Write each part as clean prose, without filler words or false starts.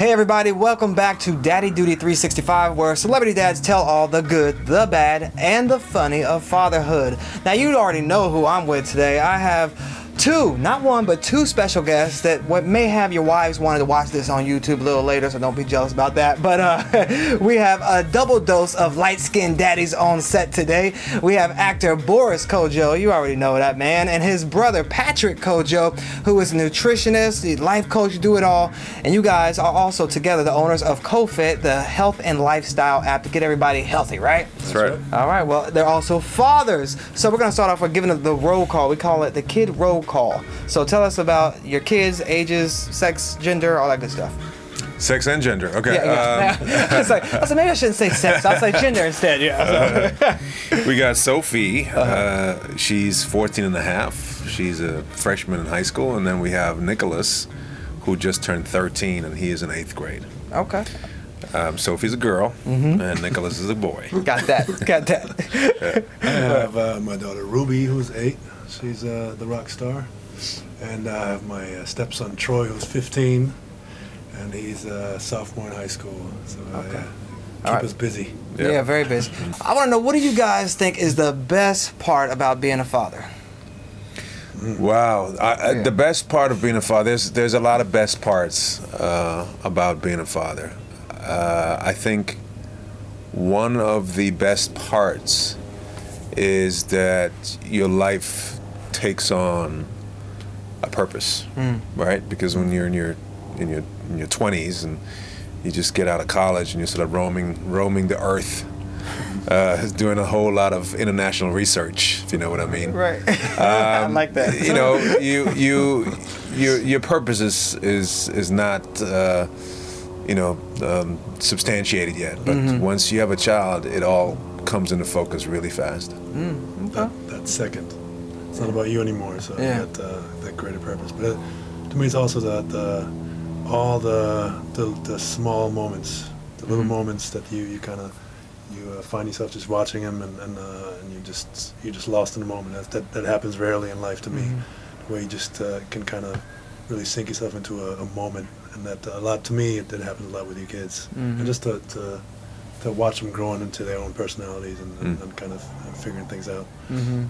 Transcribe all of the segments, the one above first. Hey everybody, welcome back to Daddy Duty 365, where celebrity dads tell all the good, the bad, and the funny of fatherhood. Now you already know who I'm with today. I have two, not one, but two special guests that may have your wives wanted to watch this on YouTube a little later, so don't be jealous about that. But we have a double dose of light-skinned daddies on set today. We have actor Boris Kodjoe, you already know that man, and his brother Patrick Kodjoe, who is a nutritionist, the life coach, do it all. And you guys are also together the owners of CoFit, the health and lifestyle app to get everybody healthy, right? That's right. All right, well, they're also fathers. So we're gonna start off with giving the roll call. We call it the kid roll call. So tell us about your kids, ages, sex, gender, all that good stuff. Sex and gender, okay. Yeah, yeah. I was like, maybe I shouldn't say sex, I'll say gender instead, yeah. We got Sophie, she's 14 and a half. She's a freshman in high school. And then we have Nicholas, who just turned 13 and he is in 8th grade. Okay. Sophie's a girl, and Nicholas is a boy. Got that. Yeah. I have my daughter Ruby, who's 8. She's the rock star. And I have my stepson Troy, who's 15. And he's a sophomore in high school. So keep us busy. Yeah. Yeah, very busy. I want to know, what do you guys think is the best part about being a father? Wow. The best part of being a father, there's a lot of best parts about being a father. I think one of the best parts is that your life takes on a purpose, right? Because when you're in your 20s and you just get out of college and you're sort of roaming the earth, doing a whole lot of international research, if you know what I mean. Right. I like that. You know, your purpose is not. Substantiated yet, but once you have a child, it all comes into focus really fast. That's second. It's not about you anymore, so that greater purpose. But to me, it's also all the small moments, the little moments that you find yourself just watching them, and you're just lost in the moment. That happens rarely in life to me, where you just can kind of really sink yourself into a moment. And that that happens a lot with your kids. And just to watch them growing into their own personalities and kind of figuring things out. I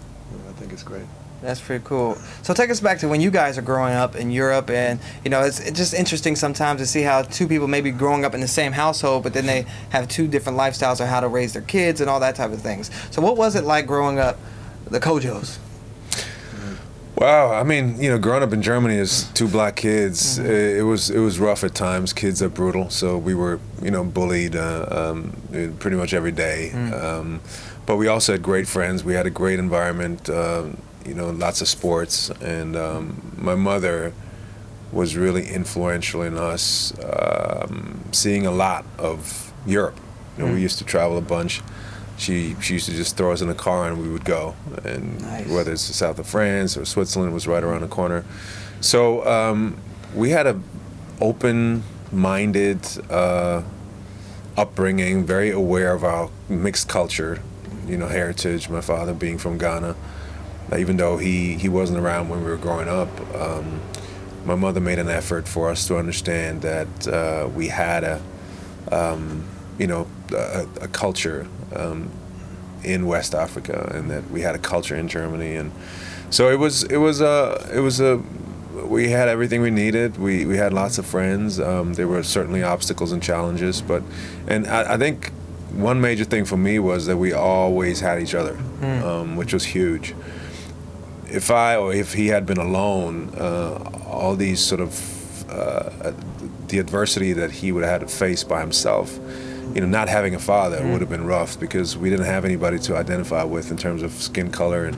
think it's great. That's pretty cool. So take us back to when you guys are growing up in Europe, and you know, it's just interesting sometimes to see how two people may be growing up in the same household, but then they have two different lifestyles on how to raise their kids and all that type of things. So what was it like growing up the Kodjoes? Wow, I mean, you know, growing up in Germany as two black kids, it was rough at times. Kids are brutal, so we were, you know, bullied pretty much every day. But we also had great friends. We had a great environment, you know, lots of sports. And my mother was really influential in us, seeing a lot of Europe. You know, we used to travel a bunch. She used to just throw us in a car and we would go. And whether it's the south of France or Switzerland was right around the corner. So we had a open-minded upbringing, very aware of our mixed culture, you know, heritage. My father being from Ghana, even though he wasn't around when we were growing up, my mother made an effort for us to understand that we had a culture in West Africa, and that we had a culture in Germany, and so we had everything we needed. We had lots of friends. There were certainly obstacles and challenges, but I think one major thing for me was that we always had each other, which was huge. If he had been alone, all these sort of the adversity that he would have had to face by himself. You know, not having a father would have been rough because we didn't have anybody to identify with in terms of skin color, and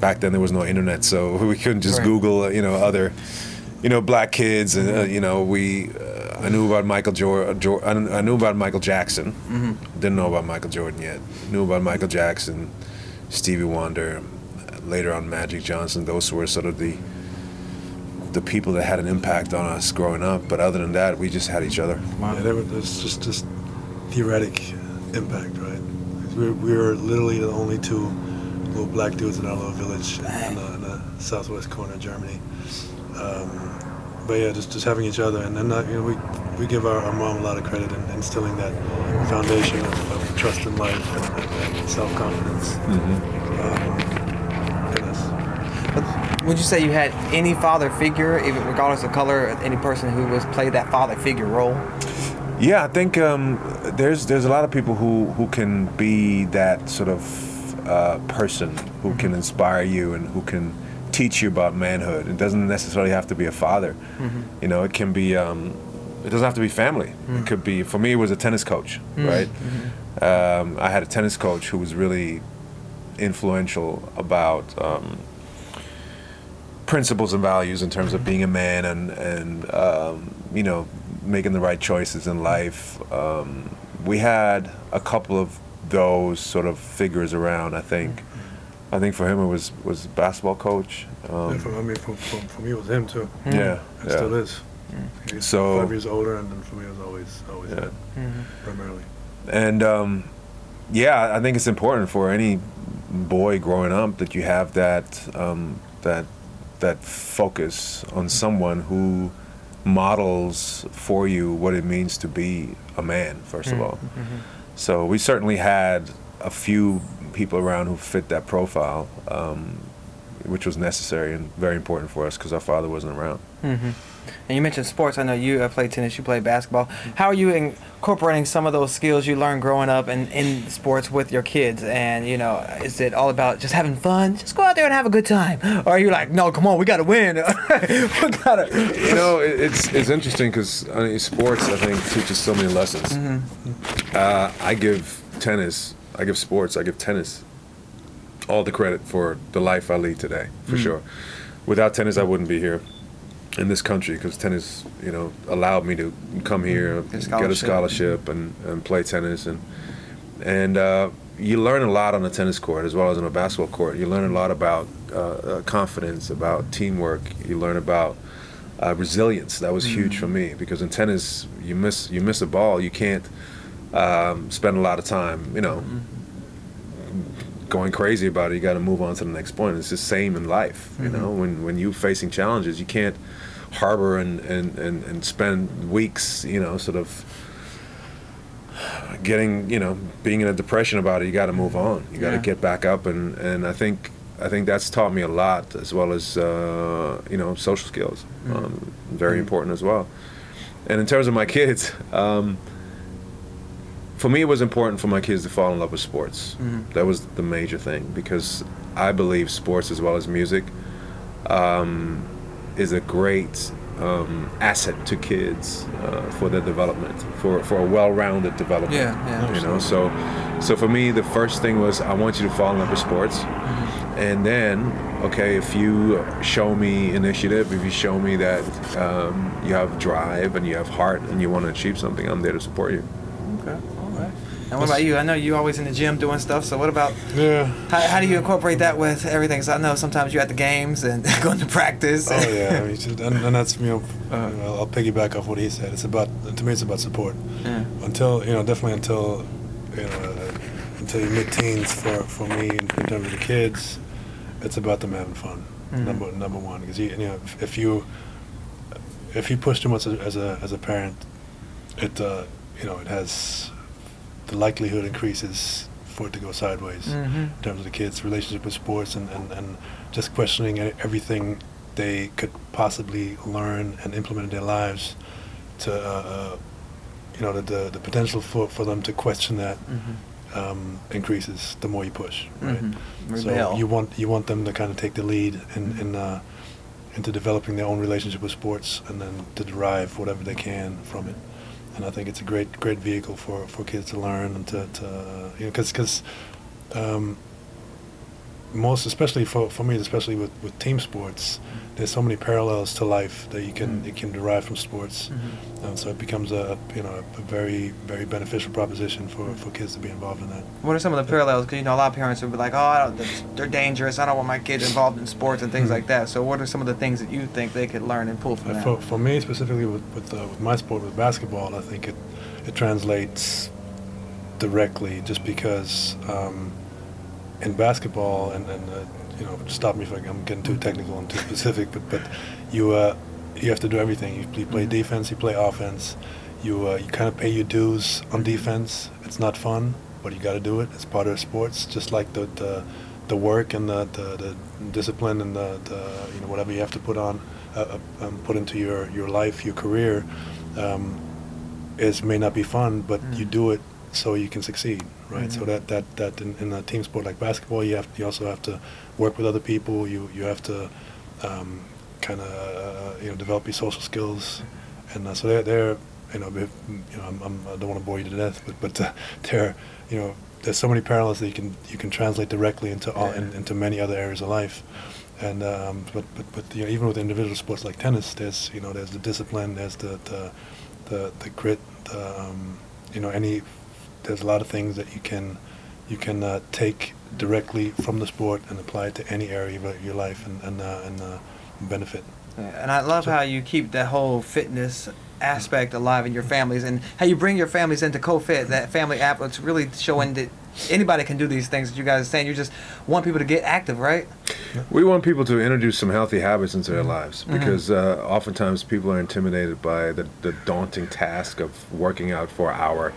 back then there was no internet, so we couldn't just Google, you know, other, you know, black kids, and you know, I knew about I knew about Michael Jackson, didn't know about Michael Jordan yet. Knew about Michael Jackson, Stevie Wonder, later on Magic Johnson. Those were sort of the people that had an impact on us growing up, but other than that, we just had each other. Wow. Yeah, there's just theoretic impact, right? We were literally the only two little black dudes in our little village in the southwest corner of Germany. But yeah, just having each other, and then we give our mom a lot of credit in instilling that foundation of trust in life and self-confidence. Mm-hmm. Would you say you had any father figure, even regardless of color, any person who was played that father figure role? Yeah, I think there's a lot of people who can be that sort of person who can inspire you and who can teach you about manhood. It doesn't necessarily have to be a father. Mm-hmm. You know, it can be. It doesn't have to be family. Mm-hmm. It could be. For me, it was a tennis coach. Mm-hmm. Right. Mm-hmm. I had a tennis coach who was really influential about principles and values in terms of being a man and you know, making the right choices in life. We had a couple of those sort of figures around. I think for him it was basketball coach. For me it was him too. Mm. Yeah, it still is. Mm. He's 5 years older, and then for me it was always him, primarily. And I think it's important for any boy growing up that you have that that focus on someone who models for you what it means to be a man, first of all. Mm-hmm. So we certainly had a few people around who fit that profile, which was necessary and very important for us because our father wasn't around. Mm-hmm. And you mentioned sports. I know you played tennis, you played basketball. How are you incorporating some of those skills you learned growing up and in sports with your kids? And, you know, is it all about just having fun? Just go out there and have a good time. Or are you like, no, come on, we got to win. You know, it's interesting because I mean, sports, I think, teaches so many lessons. Mm-hmm. I give sports, I give tennis all the credit for the life I lead today, for sure. Without tennis, I wouldn't be here in this country because tennis, you know, allowed me to come here, get a scholarship and play tennis. And you learn a lot on a tennis court as well as on a basketball court. You learn a lot about confidence, about teamwork. You learn about resilience. That was huge for me because in tennis, you miss a ball, you can't spend a lot of time, you know, going crazy about it. You got to move on to the next point. It's the same in life, you know. When you're facing challenges, you can't harbor and spend weeks, you know, sort of getting, you know, being in a depression about it. You got to move on. You got to get back up, and I think that's taught me a lot, as well as you know, social skills, very important as well. And in terms of my kids, for me, it was important for my kids to fall in love with sports. Mm-hmm. That was the major thing, because I believe sports, as well as music, is a great asset to kids for their development, for a well-rounded development. Yeah, you know. So for me, the first thing was, I want you to fall in love with sports, and then, okay, if you show me initiative, if you show me that you have drive and you have heart and you want to achieve something, I'm there to support you. Okay. And what about you? I know you're always in the gym doing stuff, so what about, how do you incorporate that with everything? So I know sometimes you're at the games and going to practice. Oh, yeah. I mean, and that's, you know, I'll piggyback off what he said. To me, it's about support. Yeah. Until you mid-teens, for me, in terms of the kids, it's about them having fun, number one. Because, you know, if you push too much as a parent, it, you know, it has... the likelihood increases for it to go sideways in terms of the kids' relationship with sports and just questioning everything they could possibly learn and implement in their lives to, you know, the potential for them to question that increases the more you push, right? So you want them to kind of take the lead into developing their own relationship with sports, and then to derive whatever they can from it. And I think it's a great vehicle for kids to learn, and to you know, because most, especially for me, especially with team sports, there's so many parallels to life that you can derive from sports, and so it becomes a very, very beneficial proposition for kids to be involved in that. What are some of the parallels? Because, you know, a lot of parents would be like, they're dangerous, I don't want my kid involved in sports and things like that. So what are some of the things that you think they could learn and pull from that? For me specifically, with my sport, with basketball, I think it translates directly, just because. In basketball, and you know, stop me if I'm getting too technical and too specific, but you you have to do everything. You play defense, you play offense. You kind of pay your dues on defense. It's not fun, but you got to do it. It's part of sports, just like the work and the discipline and the you know, whatever you have to put into your life, your career. It may not be fun, but you do it so you can succeed, right? Mm-hmm. So that in a team sport like basketball, you also have to work with other people. You have to develop your social skills, and so they're I don't want to bore you to death, but they're, you know, there's so many parallels that you can translate directly into many other areas of life. And but you know, even with individual sports like tennis, there's the discipline, there's the grit, there's a lot of things that you can take directly from the sport and apply it to any area of your life and benefit. Yeah, and I love how you keep that whole fitness aspect alive in your families, and how you bring your families into CoFit, that family app. It's really showing that anybody can do these things that you guys are saying. You just want people to get active, right? We want people to introduce some healthy habits into their lives, because oftentimes people are intimidated by the daunting task of working out for an hour.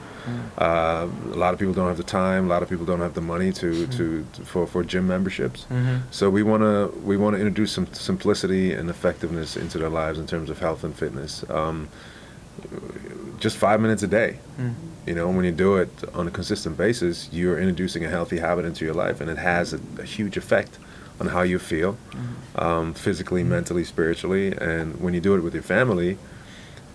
A lot of people don't have the time. A lot of people don't have the money for gym memberships. Mm-hmm. So we want to introduce some simplicity and effectiveness into their lives in terms of health and fitness. Just 5 minutes a day. Mm-hmm. You know, when you do it on a consistent basis, you're introducing a healthy habit into your life, and it has a huge effect on how you feel, physically, mentally, spiritually. And when you do it with your family,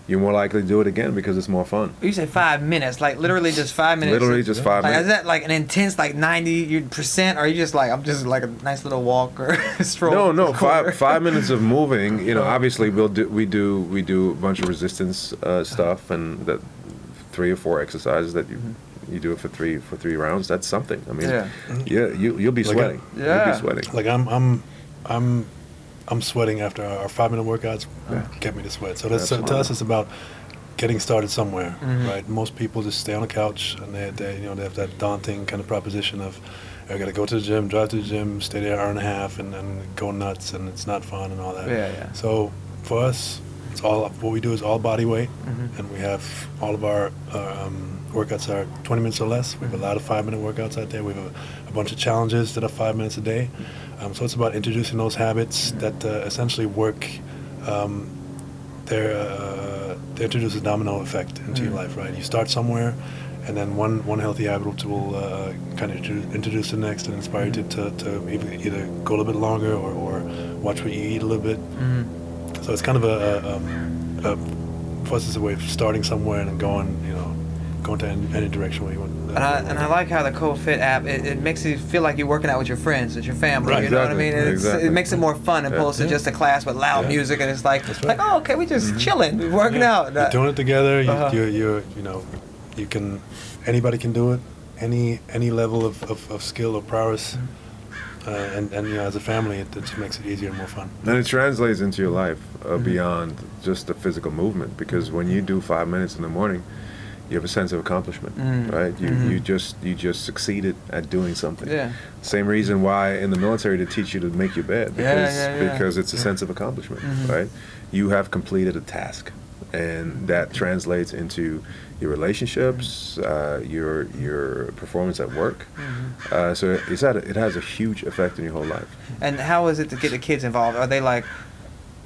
you're more likely to do it again because it's more fun. You say 5 minutes, like literally just 5 minutes. Literally just 5 minutes. Like, is that like an intense, like 90%, or are you just like, I'm just like a nice little walk or stroll? No, five minutes of moving. You know, obviously we do a bunch of resistance stuff, and that. 3 or 4 exercises that you do it for three rounds. That's something. I mean, you'll be sweating. Like you'll be sweating. Like I'm sweating after our 5-minute workouts. Get me to sweat. So to us, it's about getting started somewhere, right? Most people just stay on the couch, and they have that daunting kind of proposition of, I got to go to the gym, drive to the gym, stay there an hour and a half, and go nuts, and it's not fun and all that. Yeah. So for us, it's all, what we do is all body weight, and we have all of our workouts are 20 minutes or less. We have a lot of 5-minute workouts out there. We have a bunch of challenges that are 5 minutes a day. So it's about introducing those habits that essentially work. They introduce a domino effect into your life, right? You start somewhere, and then one healthy habit will kind of introduce the next and inspire you to either go a little bit longer or watch what you eat a little bit. So it's kind of for us, it's a way of starting somewhere and going to any direction where you want. And I like how the CoFit app, it makes you feel like you're working out with your friends, with your family, right, you know what I mean? It makes it more fun as opposed to just a class with loud music, and it's like, right. Like, oh, okay, we're just chilling, we're working out. You're doing it together, anybody can do it, any level of skill or prowess. And as a family, it just makes it easier and more fun. And it translates into your life beyond just the physical movement, because when you do 5 minutes in the morning, you have a sense of accomplishment, right? You just succeeded at doing something. Yeah. Same reason why in the military they teach you to make your bed, because it's a sense of accomplishment, right? You have completed a task, and that translates into your relationships, your performance at work. So it has a huge effect on your whole life. And how is it to get the kids involved? Are they like,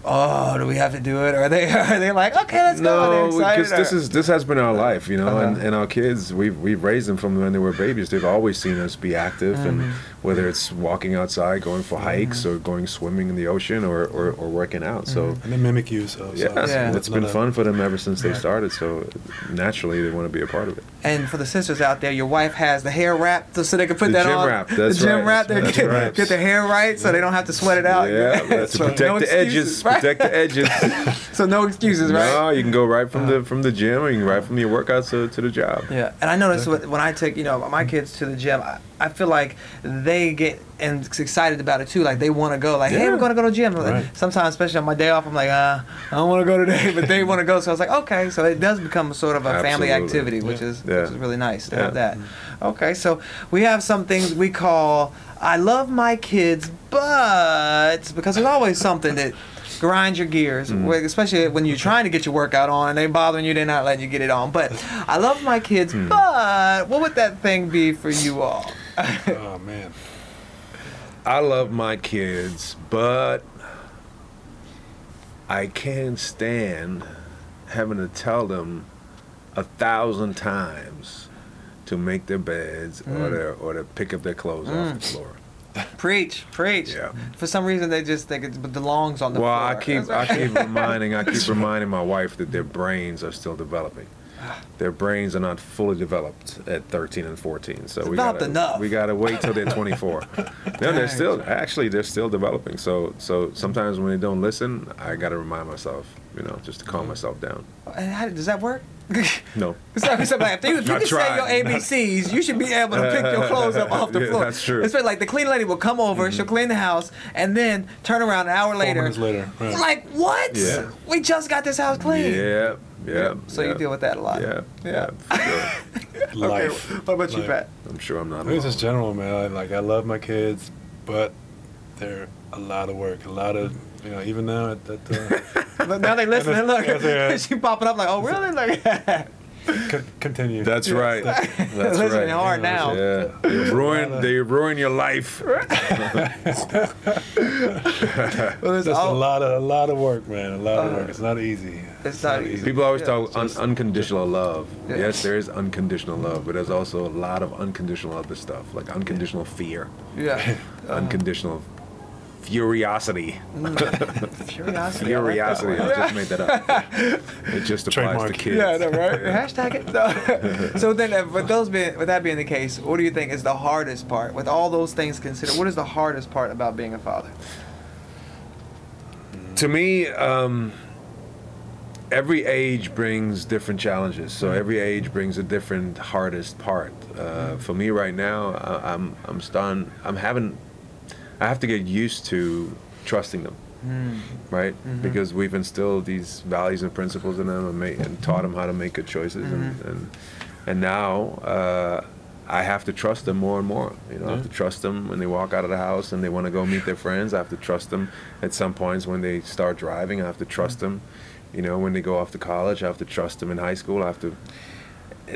oh, do we have to do it? Or are they like, okay, let's go? No, because this has been our life, you know. And our kids, we've raised them from when they were babies. They've always seen us be active, and whether it's walking outside, going for hikes, or going swimming in the ocean, or working out. So and they mimic you, so it's been fun for them ever since they started. So naturally, they want to be a part of it. And for the sisters out there, your wife has the hair wrap, so they can put that on. Wrap, the gym wrap. The gym wrap. Get the hair right, so they don't have to sweat it out. Yeah, that's so protect the edges. Right? Protect the edges. So no excuses, right? No, you can go right from the gym, or you can right from your workouts to the job. Yeah, and I notice when I take my kids to the gym, I feel like they get excited about it too. Like they want to go. Like, hey, we're going to go to the gym. Right. Sometimes, especially on my day off, I'm like, I don't want to go today, but they want to go. So I was like, okay. So it does become sort of a family activity, which is really nice to have that. Okay, so we have some things we call I love my kids, but because there's always something that grind your gears, especially when you're trying to get your workout on and they're bothering you, they're not letting you get it on. But I love my kids, but what would that thing be for you all? Oh, man. I love my kids, but I can't stand having to tell them 1,000 times to make their beds or to pick up their clothes off the floor. Preach. Yeah. For some reason, they just think it belongs on the floor. Well, I keep reminding my wife that their brains are still developing. Their brains are not fully developed at 13 and 14, so we gotta wait till they're 24. No, they're still developing. So sometimes when they don't listen, I gotta remind myself, just to calm myself down. And how does that work? No. If you can say your ABCs, you should be able to pick your clothes up off the floor. That's true. It's like the clean lady will come over, she'll clean the house, and then turn around an hour later. 4 minutes later. Right. Like, what? Yeah. We just got this house clean. Yeah. So you deal with that a lot. Yeah, for sure. Life. Okay, what about you, Pat? I'm sure I'm not alone. It's just general, man. Like, I love my kids, but they're a lot of work, a lot of... even now now they listen and look. She popping up like, oh, really? Like, continue. That's right. That's listening hard now. Yeah. They ruin your life. It's a lot of work, man. A lot of work. It's not easy. It's not easy. People always talk unconditional love. Yeah. Yes, there is unconditional love, but there's also a lot of unconditional other stuff, like unconditional fear. Yeah. Unconditional. Furiosity. I just made that up. It just applies to kids. Yeah, no, right? Hashtag it. So then, with that being the case, what do you think is the hardest part? With all those things considered, what is the hardest part about being a father? To me, every age brings different challenges. So every age brings a different hardest part. For me right now, I have to get used to trusting them, right? Mm-hmm. Because we've instilled these values and principles in them and taught them how to make good choices. Mm-hmm. And now I have to trust them more and more. I have to trust them when they walk out of the house and they want to go meet their friends. I have to trust them at some points when they start driving. I have to trust them, when they go off to college. I have to trust them in high school. I have to...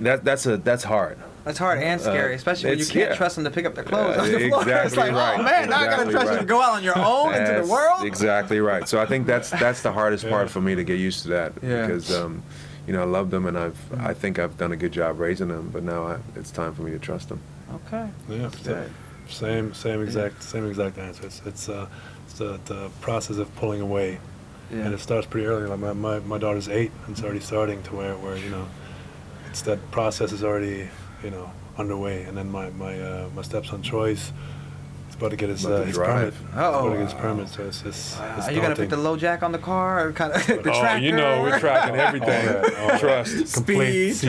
That's hard. That's hard and scary, especially when you can't trust them to pick up their clothes off the floor. Exactly. It's like, oh, man, now I got to trust you to go out on your own into the world? Exactly right. So I think that's the hardest part for me to get used to that because, I love them and I think I've done a good job raising them, but now it's time for me to trust them. Okay. Yeah. Same exact answer. It's the process of pulling away, and it starts pretty early. Like my daughter's 8, and it's already starting to where. It's that process is already, underway. And then my stepson Troy's is about to get his permit. So it's just. Are you gonna put the low jack on the car or kind of the tractor? We're tracking everything. All right. Trust, speed. Who's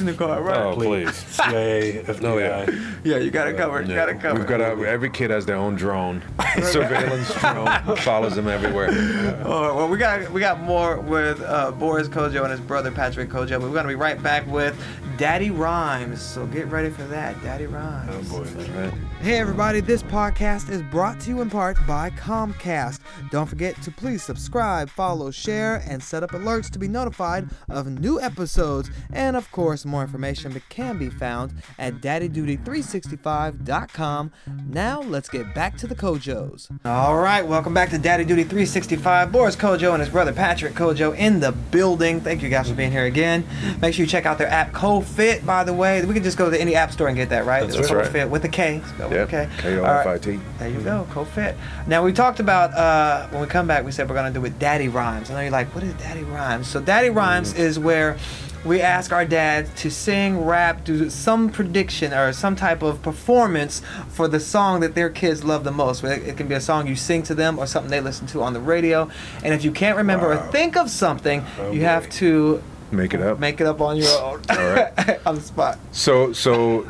in the car? Right? Oh, please. CIA, FBI. No, yeah, you got it covered. You got it covered. Every kid has their own drone. Surveillance drone follows them everywhere. Well, we got more with Boris Kodjoe and his brother Patrick Kodjoe. We're gonna be right back with Daddy Rhymes. So get ready for that, Daddy Rhymes. Oh boy, that's right. Hey everybody, this podcast is brought to you in part by Comcast. Don't forget to please subscribe, follow, share, and set up alerts to be notified of new episodes. And of course, more information that can be found at daddyduty365.com. Now let's get back to the Kodjoes. All right, welcome back to Daddy Duty 365. Boris Kodjoe and his brother Patrick Kodjoe in the building. Thank you guys for being here again. Make sure you check out their app CoFit, by the way. We can just go to any app store and get that, right? That's CoFit right. With a K. Yep. Okay. K-O-F-I-T. There you go. CoFit. Now we talked about when we come back, we said we're gonna do with Daddy Rhymes. I know you're like, what is Daddy Rhymes? So Daddy Rhymes is where we ask our dads to sing, rap, do some prediction or some type of performance for the song that their kids love the most. It can be a song you sing to them or something they listen to on the radio. And if you can't remember or think of something, you have to make it up on your own. All right. On the spot. So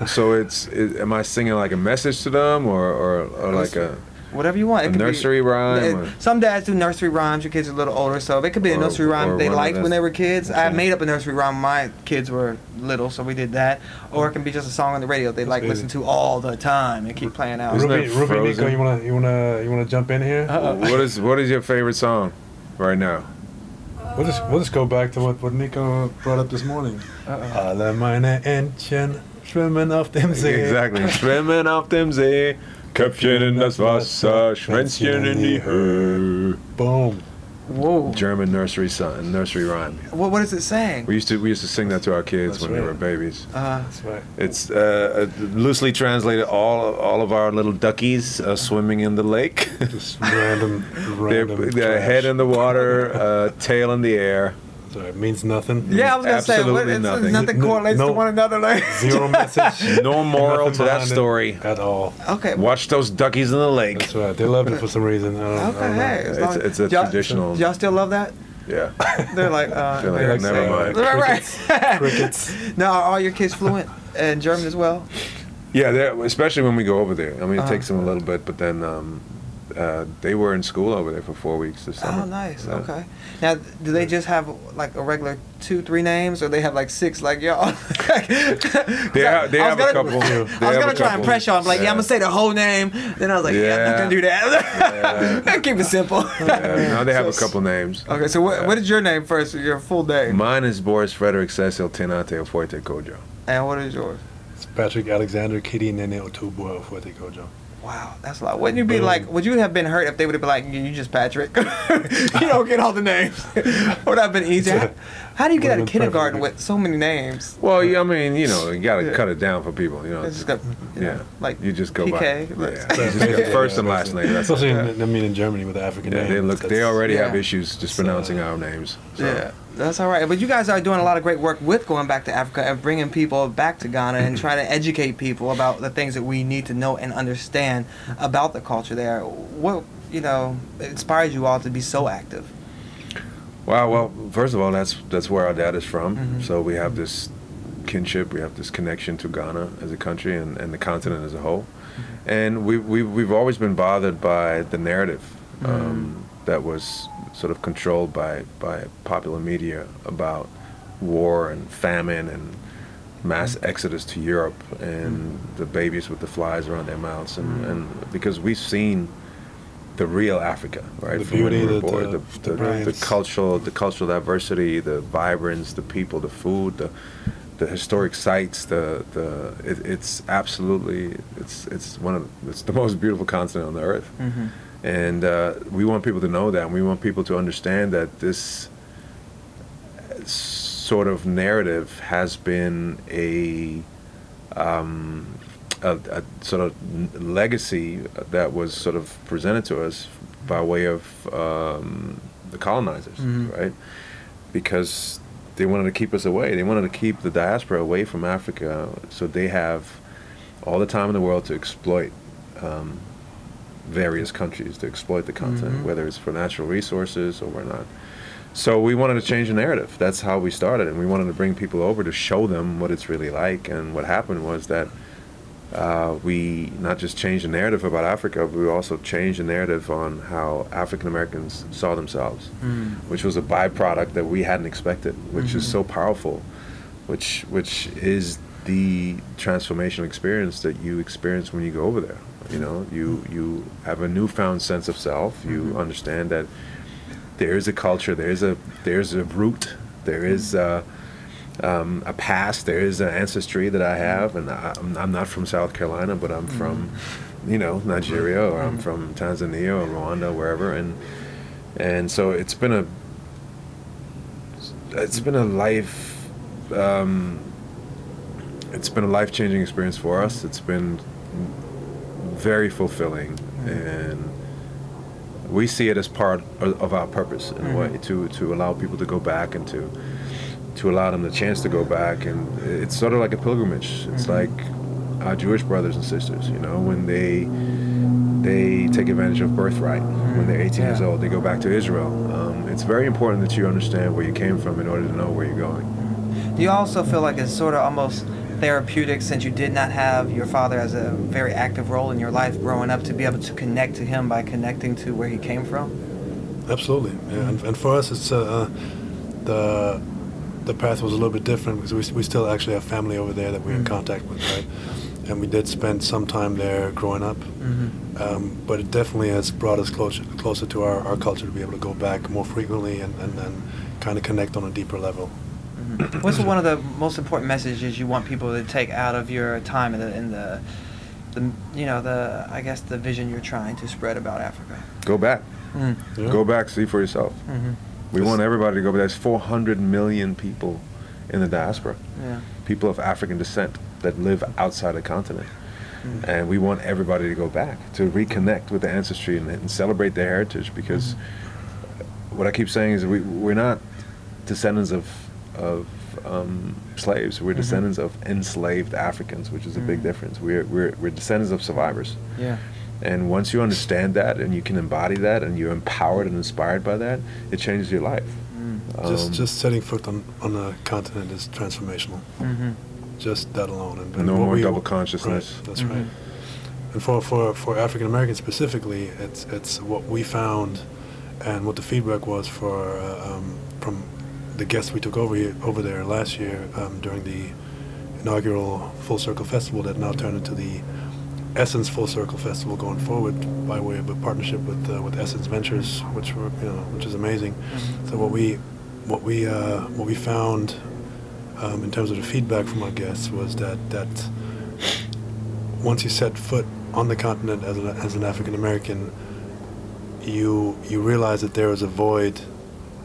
am I singing like a message to them or like a whatever you want. It could be a nursery rhyme? Some dads do nursery rhymes. Your kids are a little older, so it could be a nursery rhyme they liked when they were kids. Okay. I made up a nursery rhyme when my kids were little, so we did that. Or it can be just a song on the radio they listen to all the time and keep playing out. Ruby Nico, you wanna jump in here? What is your favorite song? right now? We'll just go back to what Nico brought up this morning. Alle meine Entchen schwimmen auf dem See. Exactly. Schwimmen auf dem See. Köpfchen in das Wasser, Schwänzchen in die Höhe. Boom. Whoa. German nursery rhyme. What is it saying? We used to sing that to our kids when they were babies. That's right. It's loosely translated. All of our little duckies swimming in the lake. Just random. Their head in the water, tail in the air. So it means nothing. Yeah, I was gonna say nothing correlates to one another. Like zero message. No moral to that story at all. Okay. Watch those duckies in the lake. That's right. They loved it for some reason. I don't know. It's a traditional. Y'all still love that? Yeah. They're like. They're never mind. Right. Crickets. Now, are all your kids fluent in German as well? Yeah, especially when we go over there. I mean, it takes them a little bit, but then. They were in school over there for 4 weeks this summer. Oh, nice. Yeah. Okay. Now, do they just have like a regular 2-3 names, or they have like 6 like y'all? They have a couple. I was gonna try and press y'all. I'm like, yeah, I'm gonna say the whole name. Then I was like, yeah, I'm not gonna do that. Keep it simple. Yeah. No, they have a couple names. Okay, so what is your name first? Your full name? Mine is Boris Frederick Cecil Tenate Ofuerte Kodjoe. And what is yours? It's Patrick Alexander Kitty Nene Otubo Ofuerte Kodjoe. Wow, that's a lot. Wouldn't you be like? Would you have been hurt if they would have been like, "You just Patrick"? You don't get all the names. Would have been easy. How do you get out of kindergarten with so many names? Well, I mean, you gotta cut it down for people. You know, like you just go PK, by first and last name. That's especially, in Germany with the African names. They already have issues just pronouncing our names. So. Yeah. That's all right. But you guys are doing a lot of great work with going back to Africa and bringing people back to Ghana and trying to educate people about the things that we need to know and understand about the culture there. What, inspires you all to be so active? Wow. Well, first of all, that's where our dad is from. Mm-hmm. So we have this kinship. We have this connection to Ghana as a country and the continent as a whole. Mm-hmm. And we've always been bothered by the narrative that was sort of controlled by popular media about war and famine and mass exodus to Europe and the babies with the flies around their mouths and because we've seen the real Africa, right? The beauty, the cultural diversity, the vibrance, the people, the food, the historic sites, it's absolutely it's the most beautiful continent on the earth. Mm-hmm. And we want people to know that, and we want people to understand that this sort of narrative has been a sort of legacy that was sort of presented to us by way of the colonizers, right? Because they wanted to keep us away. They wanted to keep the diaspora away from Africa, so they have all the time in the world to exploit various countries, to exploit the continent, whether it's for natural resources or whatnot. So we wanted to change the narrative. That's how we started, and we wanted to bring people over to show them what it's really like. And what happened was that we not just changed the narrative about Africa, but we also changed the narrative on how African Americans saw themselves, which was a byproduct that we hadn't expected, which is so powerful, which is the transformational experience that you experience when you go over there. You know, you have a newfound sense of self. You understand that there is a culture, there's a root, there is a past, there is an ancestry that I have, and I'm not from South Carolina, but I'm from, Nigeria, or I'm from Tanzania or Rwanda, wherever, and so it's been a life, it's been a life-changing experience for us. It's been very fulfilling, and we see it as part of our purpose in a way to allow people to go back and to allow them the chance to go back, and it's sort of like a pilgrimage. It's like our Jewish brothers and sisters, when they take advantage of birthright when they're 18 years old, they go back to Israel. It's very important that you understand where you came from in order to know where you're going. Do you also feel like it's sort of almost therapeutic, since you did not have your father as a very active role in your life growing up, to be able to connect to him by connecting to where he came from? Absolutely, yeah. And for us, it's the path was a little bit different because we still actually have family over there that we're in contact with, right? and we did spend some time there growing up. Mm-hmm. But it definitely has brought us closer to our culture to be able to go back more frequently and kind of connect on a deeper level. Mm-hmm. What's one of the most important messages you want people to take out of your time in the vision you're trying to spread about Africa? Go back. Mm-hmm. Yeah. Go back, see for yourself. Mm-hmm. We want everybody to go, but there's 400 million people in the diaspora, yeah. People of African descent that live outside the continent. Mm-hmm. And we want everybody to go back, to reconnect with the ancestry and celebrate their heritage, because mm-hmm. what I keep saying is we're not descendants of slaves, we're mm-hmm. descendants of enslaved Africans, which is a mm-hmm. big difference. We're descendants of survivors. Yeah. And once you understand that and you can embody that and you're empowered and inspired by that, it changes your life. Mm. Just setting foot on the continent is transformational. Mm-hmm. Just that alone. And no more double consciousness. Right, that's mm-hmm. right. And for African Americans specifically, it's what we found and what the feedback was for from the guests we took over there last year during the inaugural Full Circle Festival that now turned into the Essence Full Circle Festival going forward by way of a partnership with Essence Ventures, which is amazing. Mm-hmm. So what we found in terms of the feedback from our guests was that once you set foot on the continent as an African American, you realize that there is a void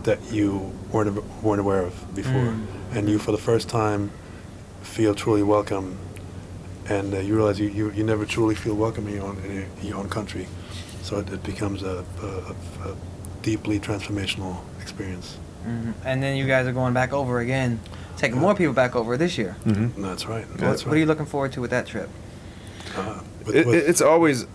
that you weren't aware of before, mm-hmm. and you for the first time feel truly welcome. And you realize you never truly feel welcome in your own country. So it becomes a deeply transformational experience. Mm-hmm. And then you guys are going back over again, taking more people back over this year. Mm-hmm. That's right. Yeah. That's right. What are you looking forward to with that trip? It's always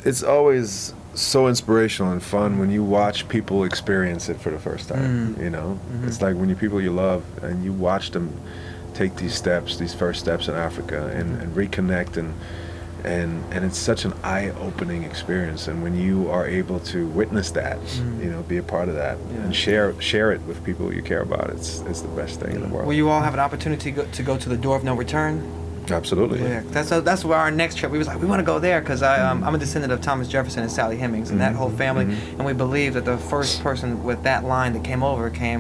so inspirational and fun when you watch people experience it for the first time. Mm-hmm. You know, mm-hmm. it's like when you people you love and you watch them take these first steps in Africa and reconnect and it's such an eye-opening experience, and when you are able to witness that, mm-hmm. you know, be a part of that, yeah. and share it with people you care about, it's the best thing yeah. in the world. Will you all have an opportunity to go to the Door of No Return? Absolutely. Yeah, that's where our next trip, we was like, we want to go there because I'm a descendant of Thomas Jefferson and Sally Hemings and mm-hmm. that whole family, mm-hmm. and we believe that the first person with that line that came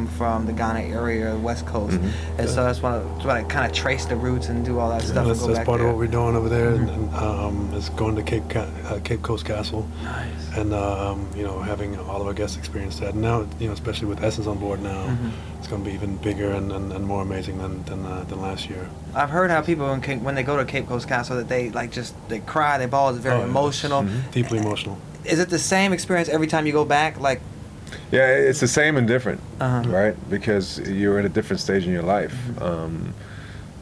from the Ghana area, West Coast, mm-hmm. and so that's why I kind of trace the roots and do all that stuff. That's, and go that's back part there. Of what we're doing over there, mm-hmm. and is going to Cape Coast Castle, nice. And having all of our guests experience that. And now, especially with Essence on board now. Mm-hmm. It's going to be even bigger and more amazing than last year. I've heard how people when they go to Cape Coast Castle that they they cry, they bawl. It's very emotional, mm-hmm. deeply emotional. Is it the same experience every time you go back? Like, yeah, it's the same and different, uh-huh. right? Because you're at a different stage in your life. Mm-hmm.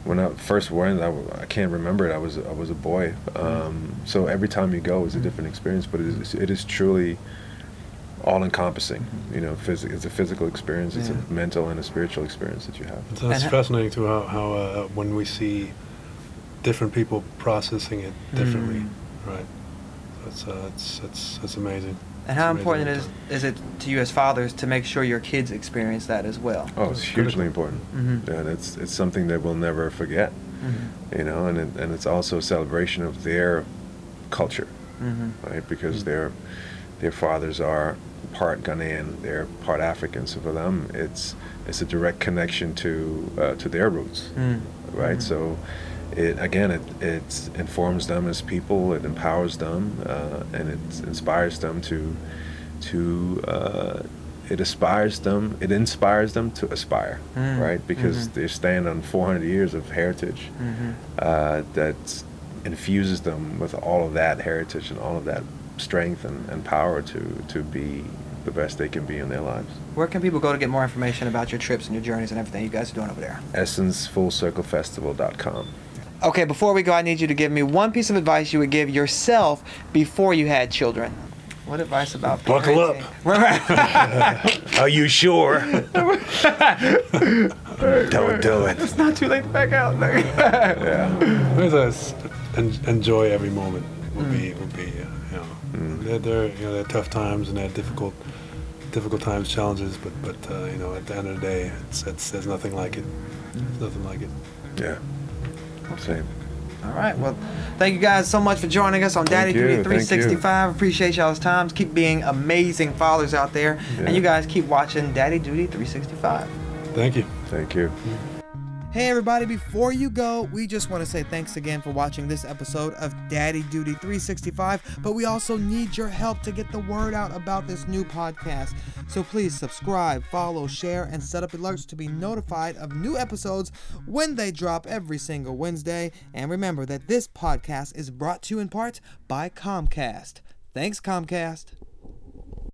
When I first went, I can't remember it. I was a boy. Mm-hmm. So every time you go is a different experience, but it is truly all-encompassing, it's a physical experience, it's a mental and a spiritual experience that you have. So it's fascinating too how when we see different people processing it differently, right? It's amazing. And how important is it to you as fathers to make sure your kids experience that as well? Oh, it's hugely important. Mm-hmm. Yeah, it's something that we'll never forget, mm-hmm. and it's also a celebration of their culture, mm-hmm. right? Because mm-hmm. Their fathers are part Ghanaian, they're part African. So for them, it's a direct connection to their roots, right? Mm-hmm. So it informs them as people, it empowers them, and it inspires them to aspire, right? Because mm-hmm. they stand on 400 years of heritage mm-hmm. That infuses them with all of that heritage and all of that strength and power to be the best they can be in their lives. Where can people go to get more information about your trips and your journeys and everything you guys are doing over there? EssenceFullCircleFestival.com. Okay, before we go, I need you to give me one piece of advice you would give yourself before you had children. What advice about parenting? Buckle up. Are you sure? Don't do it. It's not too late to back out. Enjoy every moment. They're tough times and they're difficult times, challenges. But at the end of the day, there's nothing like it. Yeah. Same. All right. Well, thank you guys so much for joining us on Daddy Duty 365. Appreciate y'all's times. Keep being amazing fathers out there. Yeah. And you guys keep watching Daddy Duty 365. Thank you. Thank you. Hey, everybody. Before you go, we just want to say thanks again for watching this episode of Daddy Duty 365. But we also need your help to get the word out about this new podcast. So please subscribe, follow, share, and set up alerts to be notified of new episodes when they drop every single Wednesday. And remember that this podcast is brought to you in part by Comcast. Thanks, Comcast.